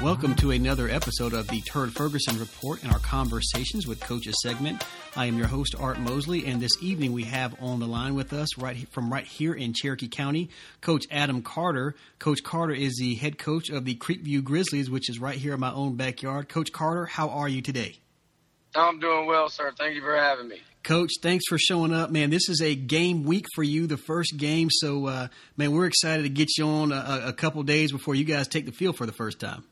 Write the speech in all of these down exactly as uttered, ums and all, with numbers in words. Welcome to another episode of the Turd Ferguson Report and our Conversations with Coaches segment. I am your host, Art Mosley, and this evening we have on the line with us right from right here in Cherokee County, Coach Adam Carter. Coach Carter is the head coach of the Creekview Grizzlies, which is right here in my own backyard. Coach Carter, how are you today? I'm doing well, sir. Thank you for having me. Coach, thanks for showing up, man. This is a game week for you, the first game. So, uh, man, we're excited to get you on a, a couple days before you guys take the field for the first time.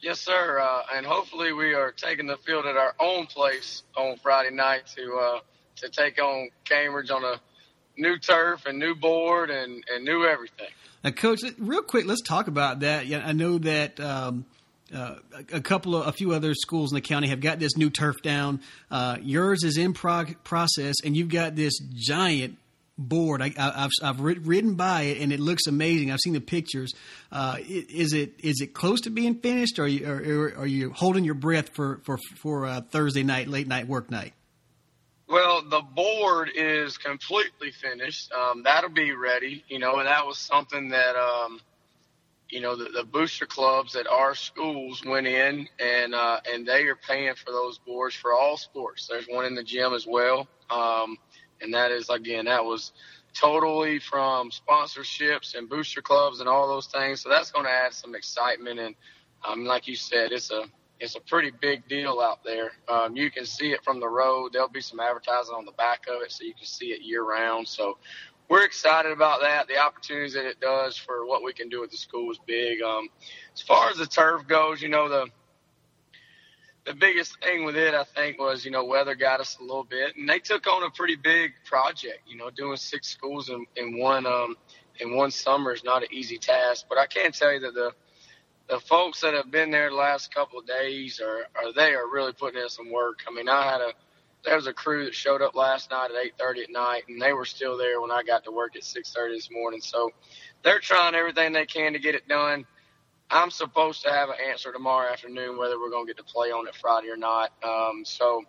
Yes, sir. Uh, and hopefully we are taking the field at our own place on Friday night to uh, to take on Cambridge on a new turf and new board and, and new everything. Now, Coach, real quick, let's talk about that. Yeah, I know that um, – Uh, a couple of a few other schools in the county have got this new turf down. Uh, yours is in prog- process, and you've got this giant board. I, I, I've I've rid- ridden by it, and it looks amazing. I've seen the pictures. Uh, is it is it close to being finished, or are you, or, or are you holding your breath for for for uh, Thursday night late night work night? Well, the board is completely finished. Um, that'll be ready, you know, and that was something that. Um, You know, the, the booster clubs at our schools went in, and uh, and they are paying for those boards for all sports. There's one in the gym as well, um, and that is, again, that was totally from sponsorships and booster clubs and all those things. So that's going to add some excitement, and um, like you said, it's a it's a pretty big deal out there. Um, you can see it from the road. There'll be some advertising on the back of it, so you can see it year round. So. We're excited about that. The opportunities that it does for what we can do at the school is big. Um, as far as the turf goes, you know, the the biggest thing with it, I think, was, you know, weather got us a little bit. And they took on a pretty big project, you know, doing six schools in, in one um, in one summer is not an easy task. But I can tell you that the the folks that have been there the last couple of days, are, are they are really putting in some work. I mean, I had a There was a crew that showed up last night at eight thirty at night, and they were still there when I got to work at six thirty this morning. So they're trying everything they can to get it done. I'm supposed to have an answer tomorrow afternoon whether we're going to get to play on it Friday or not. Um, so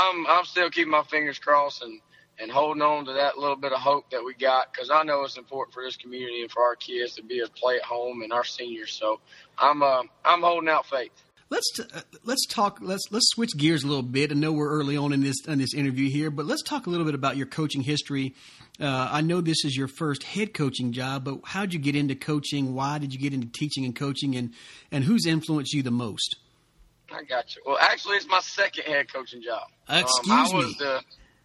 I'm I'm still keeping my fingers crossed and, and holding on to that little bit of hope that we got, because I know it's important for this community and for our kids to be able to play at home and our seniors. So I'm uh, I'm holding out faith. Let's uh, let's talk. Let's let's switch gears a little bit. I know we're early on in this in this interview here, but let's talk a little bit about your coaching history. Uh, I know this is your first head coaching job, but how did you get into coaching? Why did you get into teaching and coaching? And and who's influenced you the most? I got you. Well, actually, it's my second head coaching job. Excuse um, I was me. The,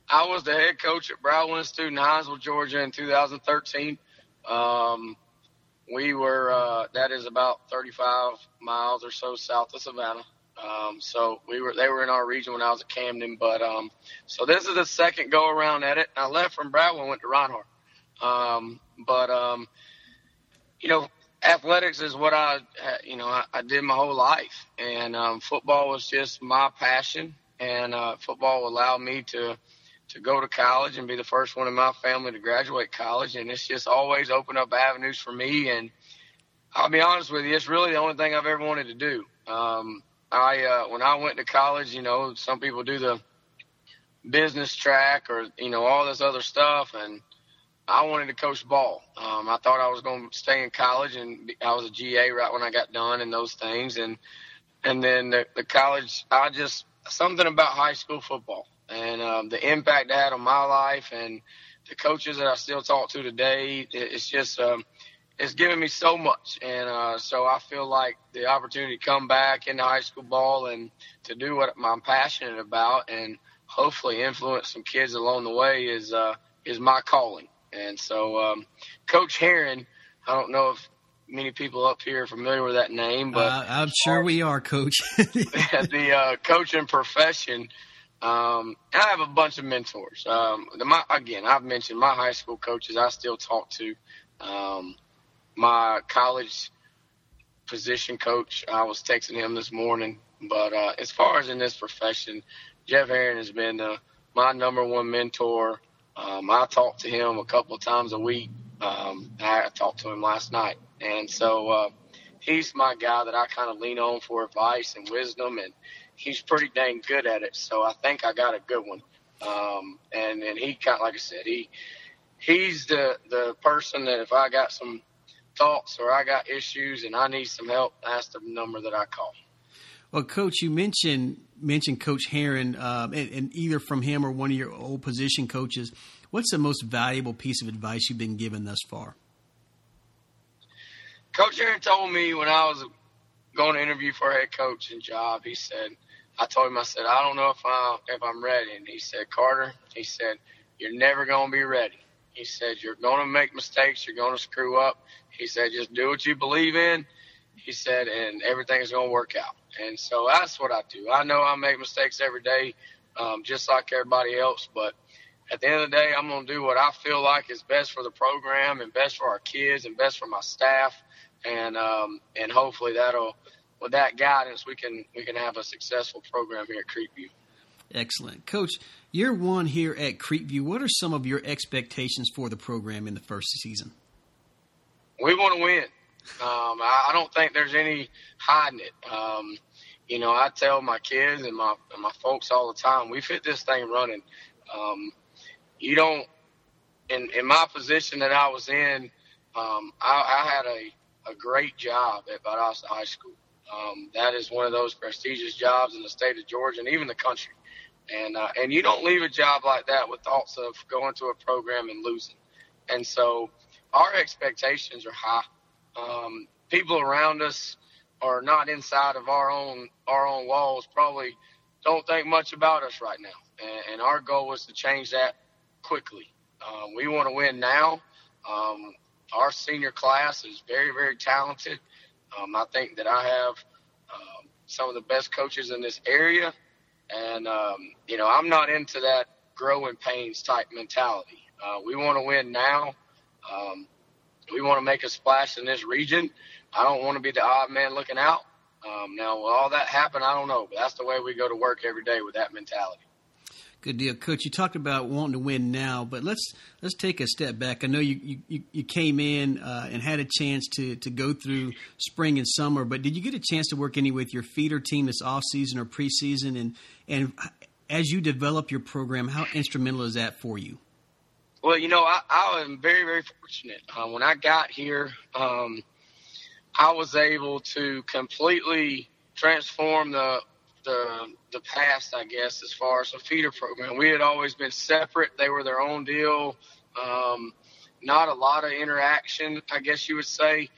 I was the head coach at Brown Institute in Hinesville, Georgia, in two thousand thirteen. Um, We were, uh, that is about thirty-five miles or so south of Savannah. Um, so we were, they were in our region when I was at Camden, but, um, so this is the second go around at it. I left from Bradwell and went to Reinhardt. Um, but, um, you know, athletics is what I, you know, I, I did my whole life, and, um, football was just my passion, and, uh, football allowed me to, to go to college and be the first one in my family to graduate college. And it's just always opened up avenues for me. And I'll be honest with you, it's really the only thing I've ever wanted to do. Um, I, uh, when I went to college, you know, some people do the business track or, you know, all this other stuff. And I wanted to coach ball. Um, I thought I was going to stay in college, and I was a G A right when I got done and those things. And, and then the, the college, I just, something about high school football. And um, the impact that had on my life and the coaches that I still talk to today, it's just um, it's given me so much. And uh, so I feel like the opportunity to come back into high school ball and to do what I'm passionate about and hopefully influence some kids along the way is uh, is my calling. And so um, Coach Herron, I don't know if many people up here are familiar with that name, but uh, I'm sure we are, Coach. the uh, coaching profession. Um, I have a bunch of mentors. Um, the, my, again, I've mentioned my high school coaches I still talk to. Um, my college position coach, I was texting him this morning. But uh, as far as in this profession, Jeff Aaron has been uh, my number one mentor. Um, I talk to him a couple of times a week. Um, I talked to him last night. And so uh, he's my guy that I kind of lean on for advice and wisdom, and he's pretty dang good at it, so I think I got a good one. Um, and, and he kind of, like I said, he he's the, the person that if I got some thoughts or I got issues and I need some help, that's the number that I call. Well, Coach, you mentioned mentioned Coach Herron, uh, and, and either from him or one of your old position coaches. What's the most valuable piece of advice you've been given thus far? Coach Herron told me when I was going to interview for a head coaching job, he said, I told him, I said, I don't know if, I, if I'm ready. And he said, Carter, he said, you're never going to be ready. He said, you're going to make mistakes. You're going to screw up. He said, just do what you believe in. He said, and everything's going to work out. And so that's what I do. I know I make mistakes every day, um, just like everybody else. But at the end of the day, I'm going to do what I feel like is best for the program and best for our kids and best for my staff. And um, and hopefully that'll, with that guidance, we can we can have a successful program here at Creekview. Excellent. Coach, year one here at Creekview, what are some of your expectations for the program in the first season? We want to win. Um, I, I don't think there's any hiding it. Um, you know, I tell my kids and my and my folks all the time, we've hit this thing running. Um, you don't in, – in my position that I was in, um, I, I had a, a great job at Barossa High School. Um, that is one of those prestigious jobs in the state of Georgia and even the country. And uh, and you don't leave a job like that with thoughts of going to a program and losing. And so our expectations are high. Um, people around us are not inside of our own our own walls, probably don't think much about us right now. And, and our goal is to change that quickly. Um, we want to win now. Um, our senior class is very, very talented. Um, I think that I have um, some of the best coaches in this area. And, um, you know, I'm not into that growing pains type mentality. Uh, we want to win now. Um, we want to make a splash in this region. I don't want to be the odd man looking out. Um, now, will all that happen? I don't know. But that's the way we go to work every day with that mentality. Good deal, Coach. You talked about wanting to win now, but let's let's take a step back. I know you you, you came in uh, and had a chance to to go through spring and summer, but did you get a chance to work any with your feeder team this off season or preseason? And and as you develop your program, how instrumental is that for you? Well, you know, I, I am very very fortunate. Uh, when I got here, um, I was able to completely transform the. The, the past, I guess, as far as the feeder program. We had always been separate. They were their own deal. Um, not a lot of interaction, I guess you would say.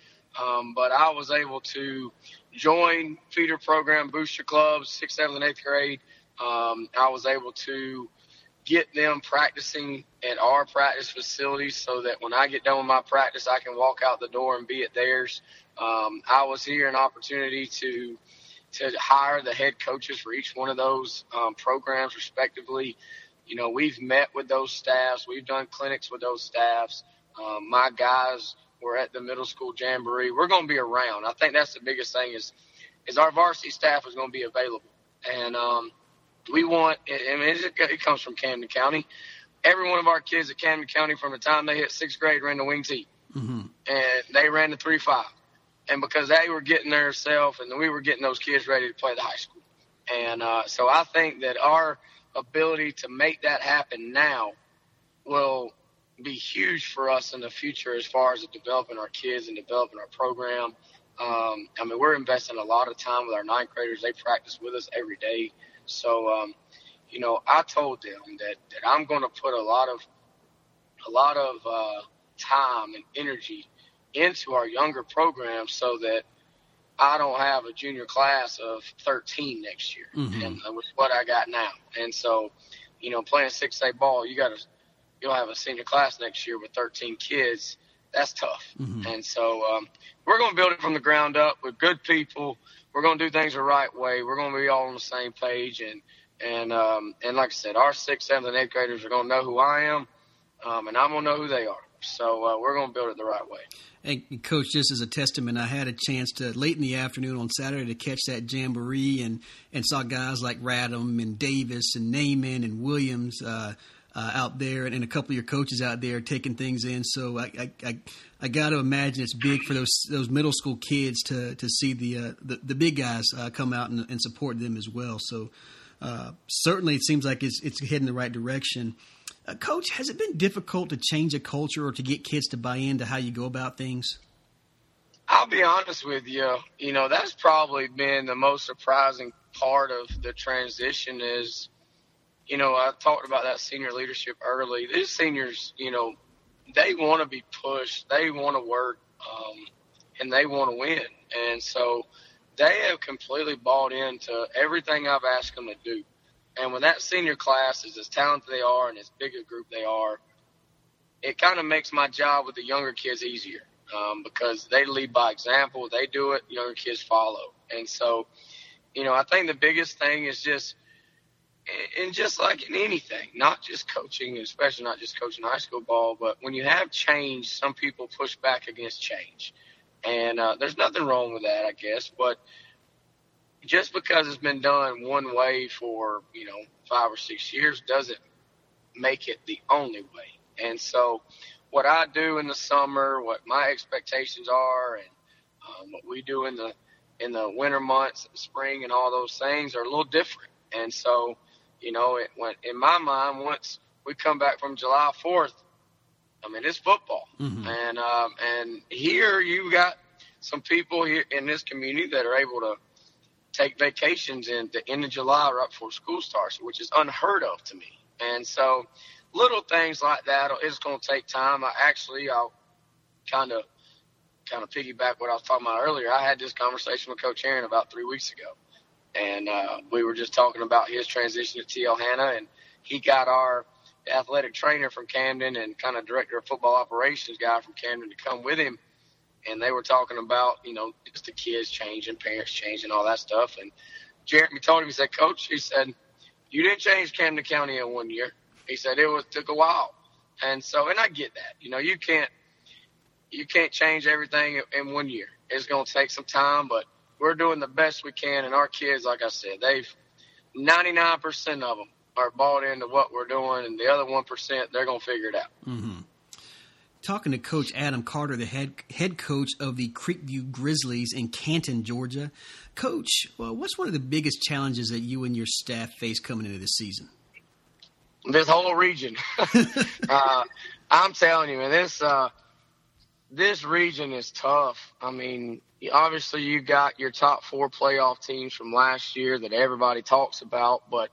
Um, but I was able to join feeder program, booster clubs, sixth, seventh, and eighth grade. Um, I was able to get them practicing at our practice facilities so that when I get done with my practice, I can walk out the door and be at theirs. Um, I was here an opportunity to to hire the head coaches for each one of those um, programs respectively. You know, we've met with those staffs. We've done clinics with those staffs. Um, my guys were at the middle school jamboree. We're going to be around. I think that's the biggest thing is, is our varsity staff is going to be available. And um, we want, I mean, it comes from Camden County. Every one of our kids at Camden County from the time they hit sixth grade ran the wing tee. Mm-hmm. And they ran the three five. And because they were getting there self and we were getting those kids ready to play the high school. And uh, so I think that our ability to make that happen now will be huge for us in the future as far as developing our kids and developing our program. Um, I mean, we're investing a lot of time with our ninth graders. They practice with us every day. So, um, you know, I told them that, that I'm going to put a lot of a lot of uh, time and energy into our younger program so that I don't have a junior class of thirteen next year. Mm-hmm. And uh, with what I got now. And so, you know, playing six A ball, you got to, you'll have a senior class next year with thirteen kids. That's tough. Mm-hmm. And so um, we're going to build it from the ground up with good people. We're going to do things the right way. We're going to be all on the same page. And, and, um, and like I said, our sixth, seventh, and eighth graders are going to know who I am. Um, and I'm going to know who they are. So uh, we're going to build it the right way. And, Coach, this is a testament. I had a chance to, late in the afternoon on Saturday, to catch that jamboree and, and saw guys like Radham and Davis and Naaman and Williams uh, uh, out there and, and a couple of your coaches out there taking things in. So I I, I, I got to imagine it's big for those those middle school kids to, to see the, uh, the the big guys uh, come out and, and support them as well. So uh, certainly it seems like it's it's heading the right direction. Uh, Coach, has it been difficult to change a culture or to get kids to buy into how you go about things? I'll be honest with you. You know, that's probably been the most surprising part of the transition is, you know, I talked about that senior leadership early. These seniors, you know, they want to be pushed. They want to work, um, and they want to win. And so they have completely bought into everything I've asked them to do. And when that senior class is as talented they are and as big a group they are, it kind of makes my job with the younger kids easier um, because they lead by example. They do it. Younger kids follow. And so, you know, I think the biggest thing is just, and just like in anything, not just coaching, especially not just coaching high school ball, but when you have change, some people push back against change. And uh, there's nothing wrong with that, I guess. But just because it's been done one way for, you know, five or six years doesn't make it the only way. And so what I do in the summer, what my expectations are, and um, what we do in the in the winter months, spring, and all those things are a little different. And so, you know, it went, in my mind, once we come back from July fourth, I mean, it's football. Mm-hmm. And um, and here you've got some people here in this community that are able to take vacations in the end of July right before school starts, which is unheard of to me. And so little things like that, it's going to take time. I actually, I'll kind of kind of piggyback what I was talking about earlier. I had this conversation with Coach Herron about three weeks ago, and uh, we were just talking about his transition to T L. Hanna, and he got our athletic trainer from Camden and kind of director of football operations guy from Camden to come with him, and they were talking about, you know, just the kids changing, parents changing, all that stuff. And Jeremy told him, he said, Coach, he said, you didn't change Camden County in one year. He said it was, took a while. And so, and I get that. You know, you can't you can't change everything in one year. It's going to take some time, but we're doing the best we can. And our kids, like I said, they've ninety-nine percent of them are bought into what we're doing, and the other one percent, they're going to figure it out. Mm-hmm. Talking to Coach Adam Carter, the head head coach of the Creekview Grizzlies in Canton, Georgia. Coach, well, what's one of the biggest challenges that you and your staff face coming into this season? This whole region, uh, I'm telling you, man, this uh, this region is tough. I mean, obviously you got your top four playoff teams from last year that everybody talks about, but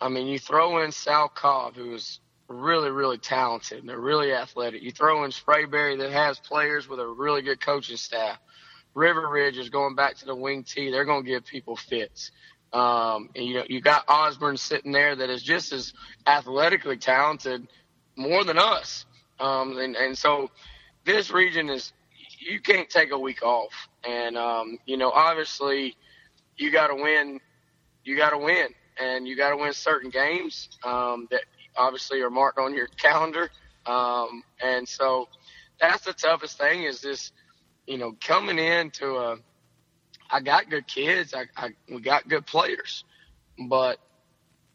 I mean, you throw in South Cobb, who is really, really talented and they're really athletic. You throw in Sprayberry, that has players with a really good coaching staff. River Ridge is going back to the wing tee; they're going to give people fits. Um, and, you know, you got Osborne sitting there that is just as athletically talented more than us. Um, and, and so this region is, you can't take a week off. And, um, you know, obviously you got to win, you got to win and you got to win certain games, um, that obviously are marked on your calendar. Um, and so that's the toughest thing is this, you know, coming into a, I got good kids. I, I we got good players, but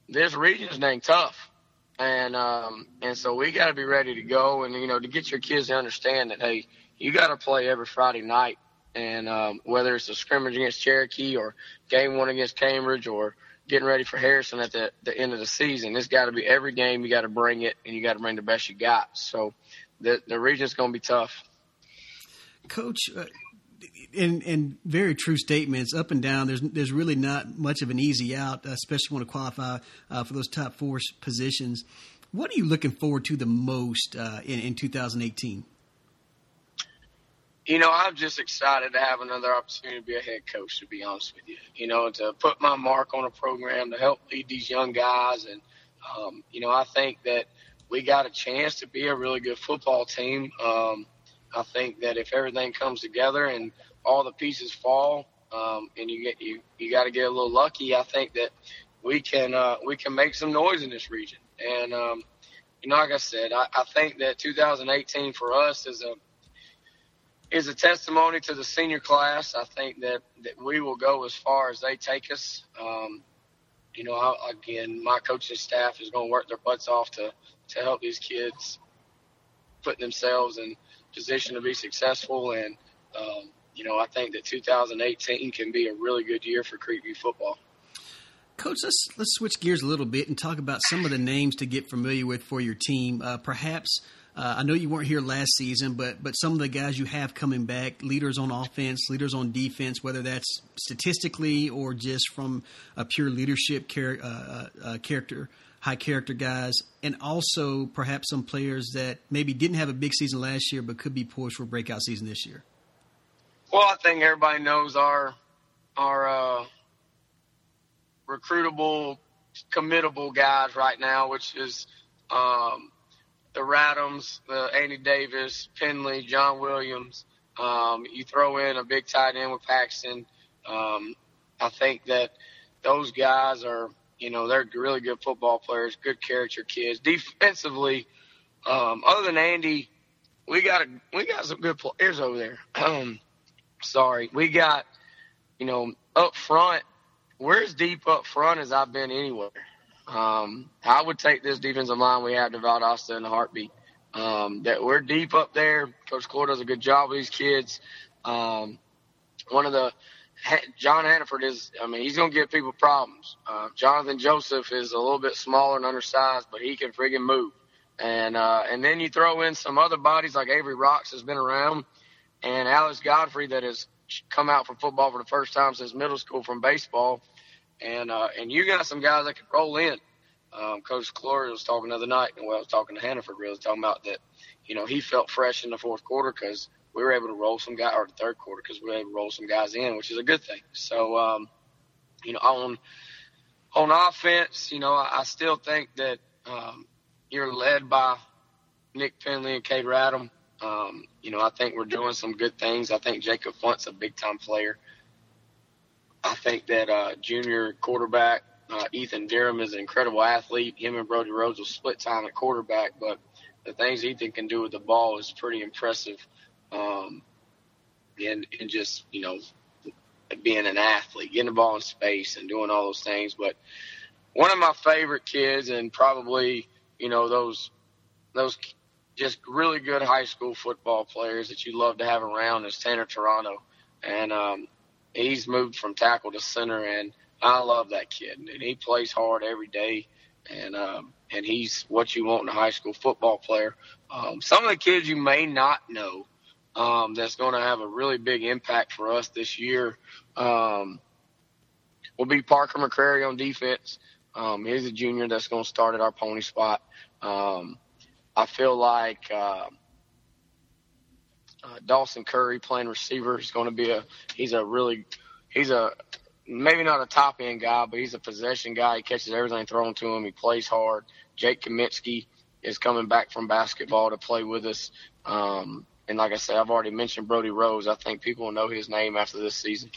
this region's dang tough, and um, and so we got to be ready to go. And you know, to get your kids to understand that, hey, you got to play every Friday night, and um, whether it's a scrimmage against Cherokee or game one against Cambridge or getting ready for Harrison at the the end of the season, it's got to be every game. You got to bring it, and you got to bring the best you got. So the the region's going to be tough, Coach. Uh- In, in very true statements, up and down, there's there's really not much of an easy out, especially when you want to qualify uh, for those top four positions. What are you looking forward to the most uh, in, in twenty eighteen? You know, I'm just excited to have another opportunity to be a head coach, to be honest with you. You know, to put my mark on a program, to help lead these young guys. And, um, you know, I think that we got a chance to be a really good football team. Um I think that if everything comes together and all the pieces fall, um, and you get you, you got to get a little lucky, I think that we can uh, we can make some noise in this region. And um, you know, like I said, I, I think that twenty eighteen for us is a is a testimony to the senior class. I think that, that we will go as far as they take us. Um, you know, I, again, my coaching staff is going to work their butts off to to help these kids put themselves in position to be successful. And um, you know, I think that twenty eighteen can be a really good year for Creekview football. Coach, let's let's switch gears a little bit and talk about some of the names to get familiar with for your team. Uh, perhaps Uh, I know you weren't here last season, but but some of the guys you have coming back, leaders on offense, leaders on defense, whether that's statistically or just from a pure leadership char- uh, uh, character, high character guys, and also perhaps some players that maybe didn't have a big season last year but could be poised for a breakout season this year? Well, I think everybody knows our our uh, recruitable, committable guys right now, which is um, – the Radhams, the Andy Davis, Penley, John Williams. Um, you throw in a big tight end with Paxton. Um, I think that those guys are, you know, they're really good football players, good character kids. Defensively, um, other than Andy, we got a, we got some good players over there. Um, sorry, we got, you know, up front. We're as deep up front as I've been anywhere. Um, I would take this defensive line we have to Valdosta in a heartbeat. Um, that we're deep up there. Coach Clore does a good job with these kids. Um, one of the John Hannaford is, I mean, he's going to give people problems. Uh, Jonathan Joseph is a little bit smaller and undersized, but he can friggin' move. And, uh, and then you throw in some other bodies like Avery Rocks has been around and Alex Godfrey that has come out for football for the first time since middle school from baseball. And uh, and you got some guys that can roll in. Um, Coach Clore was talking the other night, and well, I was talking to Hannaford, really talking about that. You know, he felt fresh in the fourth quarter because we were able to roll some guys, or the third quarter because we were able to roll some guys in, which is a good thing. So, um, you know, on on offense, you know, I, I still think that um, you're led by Nick Penley and Cade Radham. Um, you know, I think we're doing some good things. I think Jacob Funt's a big time player. I think that uh, junior quarterback uh, Ethan Durham is an incredible athlete. Him and Brody Rhodes will split time at quarterback, but the things Ethan can do with the ball is pretty impressive. Um, and, and just, you know, being an athlete, getting the ball in space and doing all those things. But one of my favorite kids and probably, you know, those those just really good high school football players that you love to have around is Tanner Toronto. And, um, he's moved from tackle to center, and I love that kid. And he plays hard every day, and um, and he's what you want in a high school football player. Um, some of the kids you may not know um, that's going to have a really big impact for us this year um, will be Parker McCrary on defense. Um, he's a junior that's going to start at our pony spot. Um, I feel like uh, – Uh, Dawson Curry playing receiver is going to be a – he's a really – he's a – maybe not a top-end guy, but he's a possession guy. He catches everything thrown to him. He plays hard. Jake Kaminsky is coming back from basketball to play with us. Um, and like I said, I've already mentioned Brody Rhodes. I think people will know his name after this season.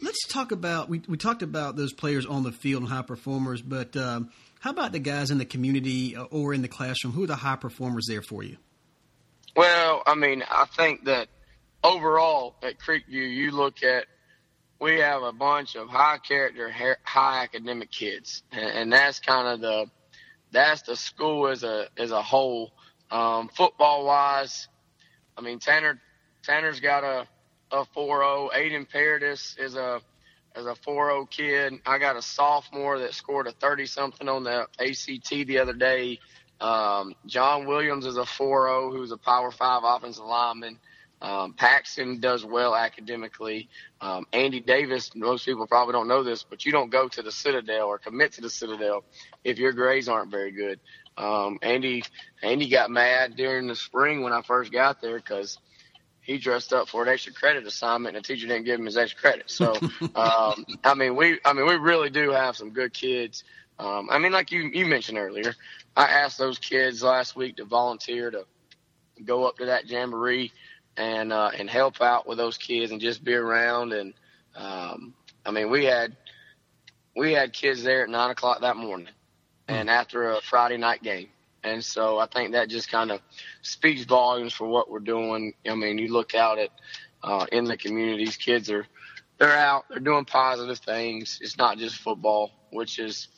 Let's talk about we, – we talked about those players on the field and high performers, but um, how about the guys in the community or in the classroom? Who are the high performers there for you? Well, I mean, I think that overall at Creekview, you look at we have a bunch of high character, high academic kids, and, and that's kind of the that's the school as a as a whole. Um, football wise, I mean Tanner Tanner's got a a four oh. Aiden Paradis is a is a four oh kid. I got a sophomore that scored a thirty something on the A C T the other day. Um, John Williams is a four oh who's a Power five offensive lineman. Um, Paxton does well academically. Um, Andy Davis, most people probably don't know this, but you don't go to the Citadel or commit to the Citadel if your grades aren't very good. Um, Andy, Andy got mad during the spring when I first got there because he dressed up for an extra credit assignment and the teacher didn't give him his extra credit. So, um, I mean, we, I mean, we really do have some good kids. Um, I mean, like you, you mentioned earlier, I asked those kids last week to volunteer to go up to that jamboree and uh, and help out with those kids and just be around. And um, I mean, we had we had kids there at nine o'clock that morning, mm-hmm. and after a Friday night game. And so I think that just kind of speaks volumes for what we're doing. I mean, you look out at uh, in the community, these kids are they're out, they're doing positive things. It's not just football, which is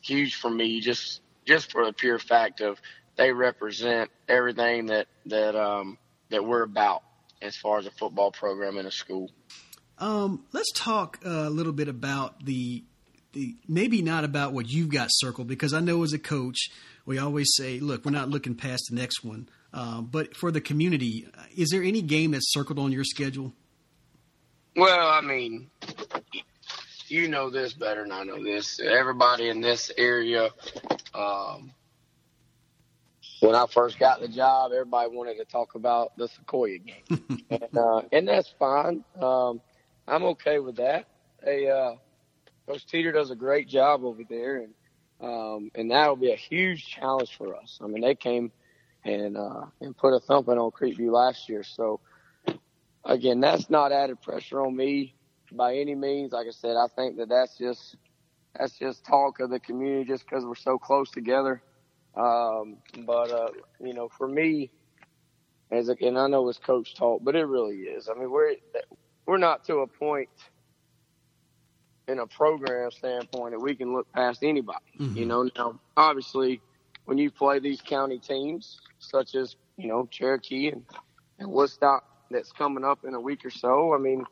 huge for me, just just for the pure fact of they represent everything that that um, that we're about as far as a football program in a school. Um, let's talk a little bit about the the maybe not about what you've got circled, because I know as a coach we always say, look, we're not looking past the next one. Uh, but for the community, is there any game that's circled on your schedule? Well, I mean, you know this better than I know this. Everybody in this area, um, when I first got the job, everybody wanted to talk about the Sequoyah game. and, uh, and that's fine. Um, I'm okay with that. Hey, uh, Coach Teeter does a great job over there, and um, and that'll be a huge challenge for us. I mean, they came and uh, and put a thumping on Creekview last year. So, again, that's not added pressure on me by any means. Like I said, I think that that's just that's just talk of the community just because we're so close together. Um, but, uh, you know, for me, as a, and I know it's coach talk, but it really is. I mean, we're we're not to a point – in a program standpoint that we can look past anybody, mm-hmm. you know, now obviously when you play these county teams such as, you know, Cherokee and, and Woodstock that's coming up in a week or so. I mean,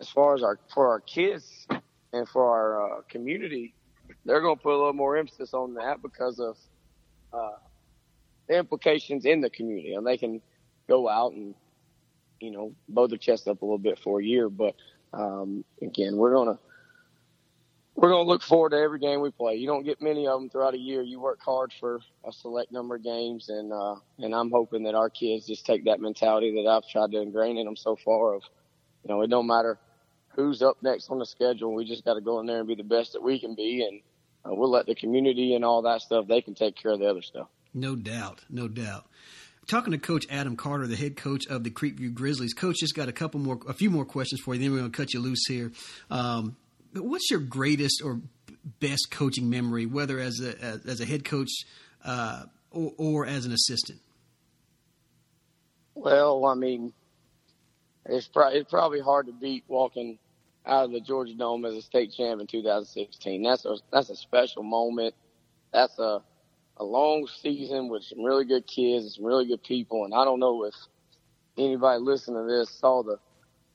as far as our, for our kids and for our uh, community, they're going to put a little more emphasis on that because of uh, the implications in the community, and they can go out and, you know, bow their chest up a little bit for a year. But um, again, we're going to, We're going to look forward to every game we play. You don't get many of them throughout a year. You work hard for a select number of games, and uh, and I'm hoping that our kids just take that mentality that I've tried to ingrain in them so far of, you know, it don't matter who's up next on the schedule. We just got to go in there and be the best that we can be, and uh, we'll let the community and all that stuff, they can take care of the other stuff. No doubt, no doubt. Talking to Coach Adam Carter, the head coach of the Creekview Grizzlies. Coach, just got a couple more, a few more questions for you, then we're going to cut you loose here. Um What's your greatest or best coaching memory, whether as a as, as a head coach uh, or, or as an assistant? Well, I mean, it's, pro- it's probably hard to beat walking out of the Georgia Dome as a state champ in two thousand sixteen. That's a, that's a special moment. That's a, a long season with some really good kids and some really good people. And I don't know if anybody listening to this saw the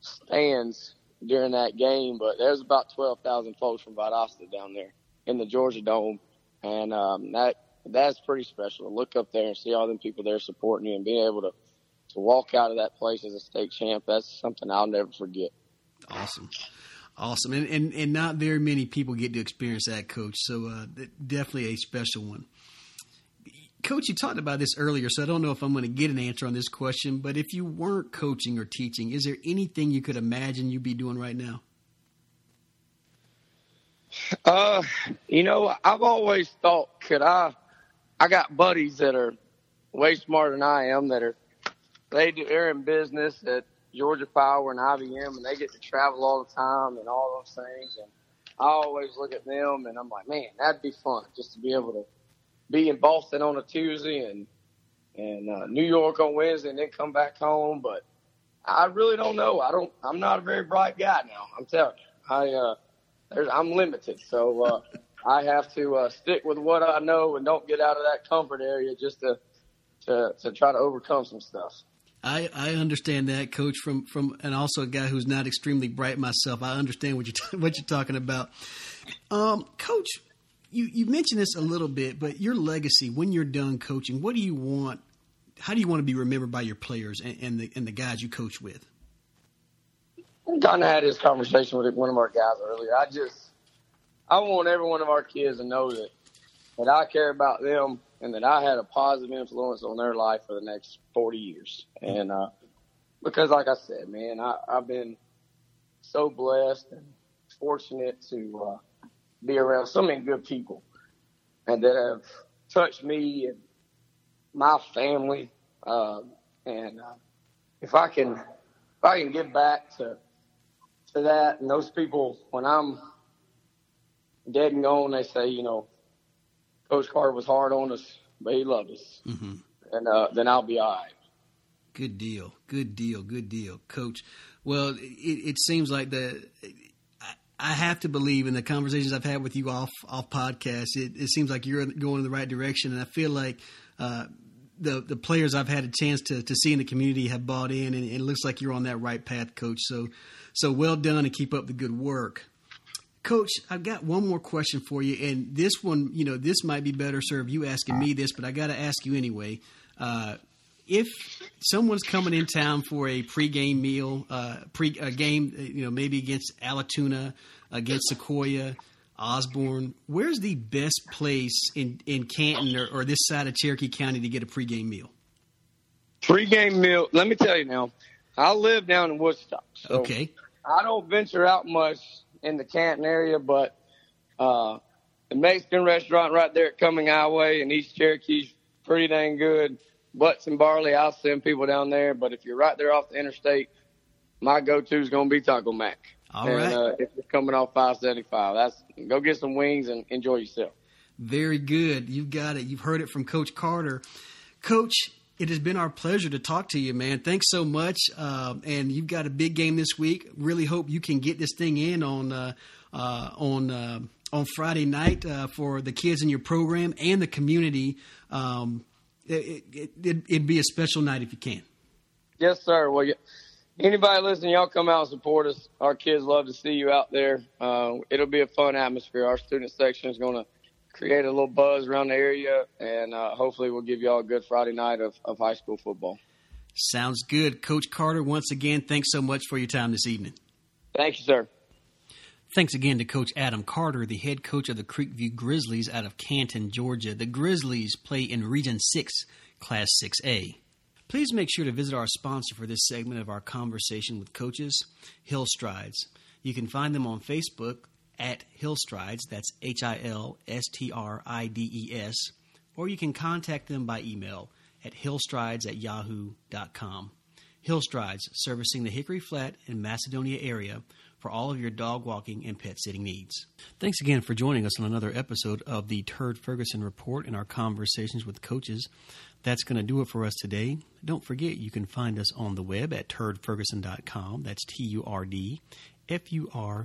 stands during that game, but there's about twelve thousand folks from Valdosta down there in the Georgia Dome, and um, that that's pretty special to look up there and see all them people there supporting you and being able to, to walk out of that place as a state champ. That's something I'll never forget. Awesome. Awesome. And and, and not very many people get to experience that, Coach, so uh, definitely a special one. Coach, you talked about this earlier, so I don't know if I'm going to get an answer on this question, but if you weren't coaching or teaching, is there anything you could imagine you'd be doing right now? Uh, you know, I've always thought, could I, I got buddies that are way smarter than I am that are, they do, they're in business at Georgia Power and I B M, and they get to travel all the time and all those things. And I always look at them and I'm like, man, that'd be fun just to be able to be in Boston on a Tuesday and and uh, New York on Wednesday and then come back home. But I really don't know. I don't, I'm not a very bright guy now. I'm telling you, I, uh, there's, I'm limited. So uh, I have to uh, stick with what I know and don't get out of that comfort area just to, to, to try to overcome some stuff. I, I understand that, Coach, from, from and also a guy who's not extremely bright myself. I understand what you're, t- what you're talking about. Um, Coach, You, you mentioned this a little bit, but your legacy, when you're done coaching, what do you want? How do you want to be remembered by your players and, and the and the guys you coach with? Don had this conversation with one of our guys earlier. I just, I want every one of our kids to know that, that I care about them and that I had a positive influence on their life for the next forty years. And uh, because, like I said, man, I, I've been so blessed and fortunate to uh, – be around so many good people and that have touched me and my family. Uh, and uh, if I can, if I can get back to, to that and those people, when I'm dead and gone, they say, you know, Coach Carter was hard on us, but he loved us. Mm-hmm. And uh, then I'll be all right. Good deal. Good deal. Good deal, Coach. Well, it, it seems like the, I have to believe in the conversations I've had with you off off podcast. It, it seems like you're going in the right direction, and I feel like uh, the the players I've had a chance to, to see in the community have bought in, and it looks like you're on that right path, Coach. So so well done, and keep up the good work. Coach, I've got one more question for you, and this one, you know, this might be better served you asking me this, but I got to ask you anyway. Uh, if someone's coming in town for a pregame meal, uh, pre a game, you know, maybe against Alatoona, against Sequoyah, Osborne, where's the best place in, in Canton or, or this side of Cherokee County to get a pregame meal? Pregame meal. Let me tell you now, I live down in Woodstock, so okay. I don't venture out much in the Canton area, but uh, the Mexican restaurant right there at Coming Highway in East Cherokee's pretty dang good. Butts and barley, I'll send people down there. But if you're right there off the interstate, my go-to is going to be Taco Mac. All and, right. Uh, if you're coming off five seventy-five, that's go get some wings and enjoy yourself. Very good. You've got it. You've heard it from Coach Carter. Coach, it has been our pleasure to talk to you, man. Thanks so much. Uh, and you've got a big game this week. Really hope you can get this thing in on uh, uh, on uh, on Friday night uh, for the kids in your program and the community. Um, it, it, it, it'd be a special night if you can. Yes, sir. Well, you, anybody listening, y'all come out and support us. Our kids love to see you out there. Uh, it'll be a fun atmosphere. Our student section is going to create a little buzz around the area, and uh, hopefully we'll give you all a good Friday night of, of high school football. Sounds good. Coach Carter, once again, thanks so much for your time this evening. Thank you, sir. Thanks again to Coach Adam Carter, the head coach of the Creekview Grizzlies out of Canton, Georgia. The Grizzlies play in Region six, Class six A. Please make sure to visit our sponsor for this segment of our conversation with coaches, Hillstrides. You can find them on Facebook at Hillstrides, that's H I L S T R I D E S, or you can contact them by email at hillstrides at yahoo dot com. Hillstrides, servicing the Hickory Flat and Macedonia area for all of your dog walking and pet sitting needs. Thanks again for joining us on another episode of the Turd Ferguson Report and our conversations with coaches. That's going to do it for us today. Don't forget, you can find us on the web at turd ferguson dot com. That's T U R D F-U-R-G-E-S-O-N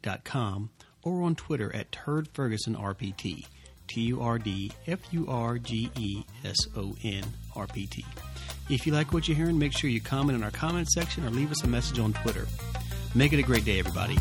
dot com, or on Twitter at Turd Ferguson R P T, T U R D F U R G E S O N R P T. If you like what you're hearing, make sure you comment in our comment section or leave us a message on Twitter. Make it a great day, everybody.